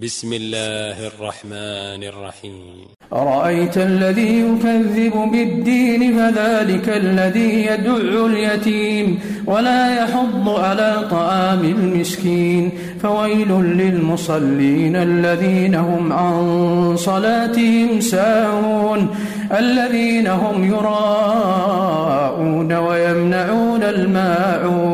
بسم الله الرحمن الرحيم أرأيت الذي يكذب بالدين فذلك الذي يدع اليتيم ولا يحض على طعام المسكين فويل للمصلين الذين هم عن صلاتهم ساهون الذين هم يراءون ويمنعون الماعون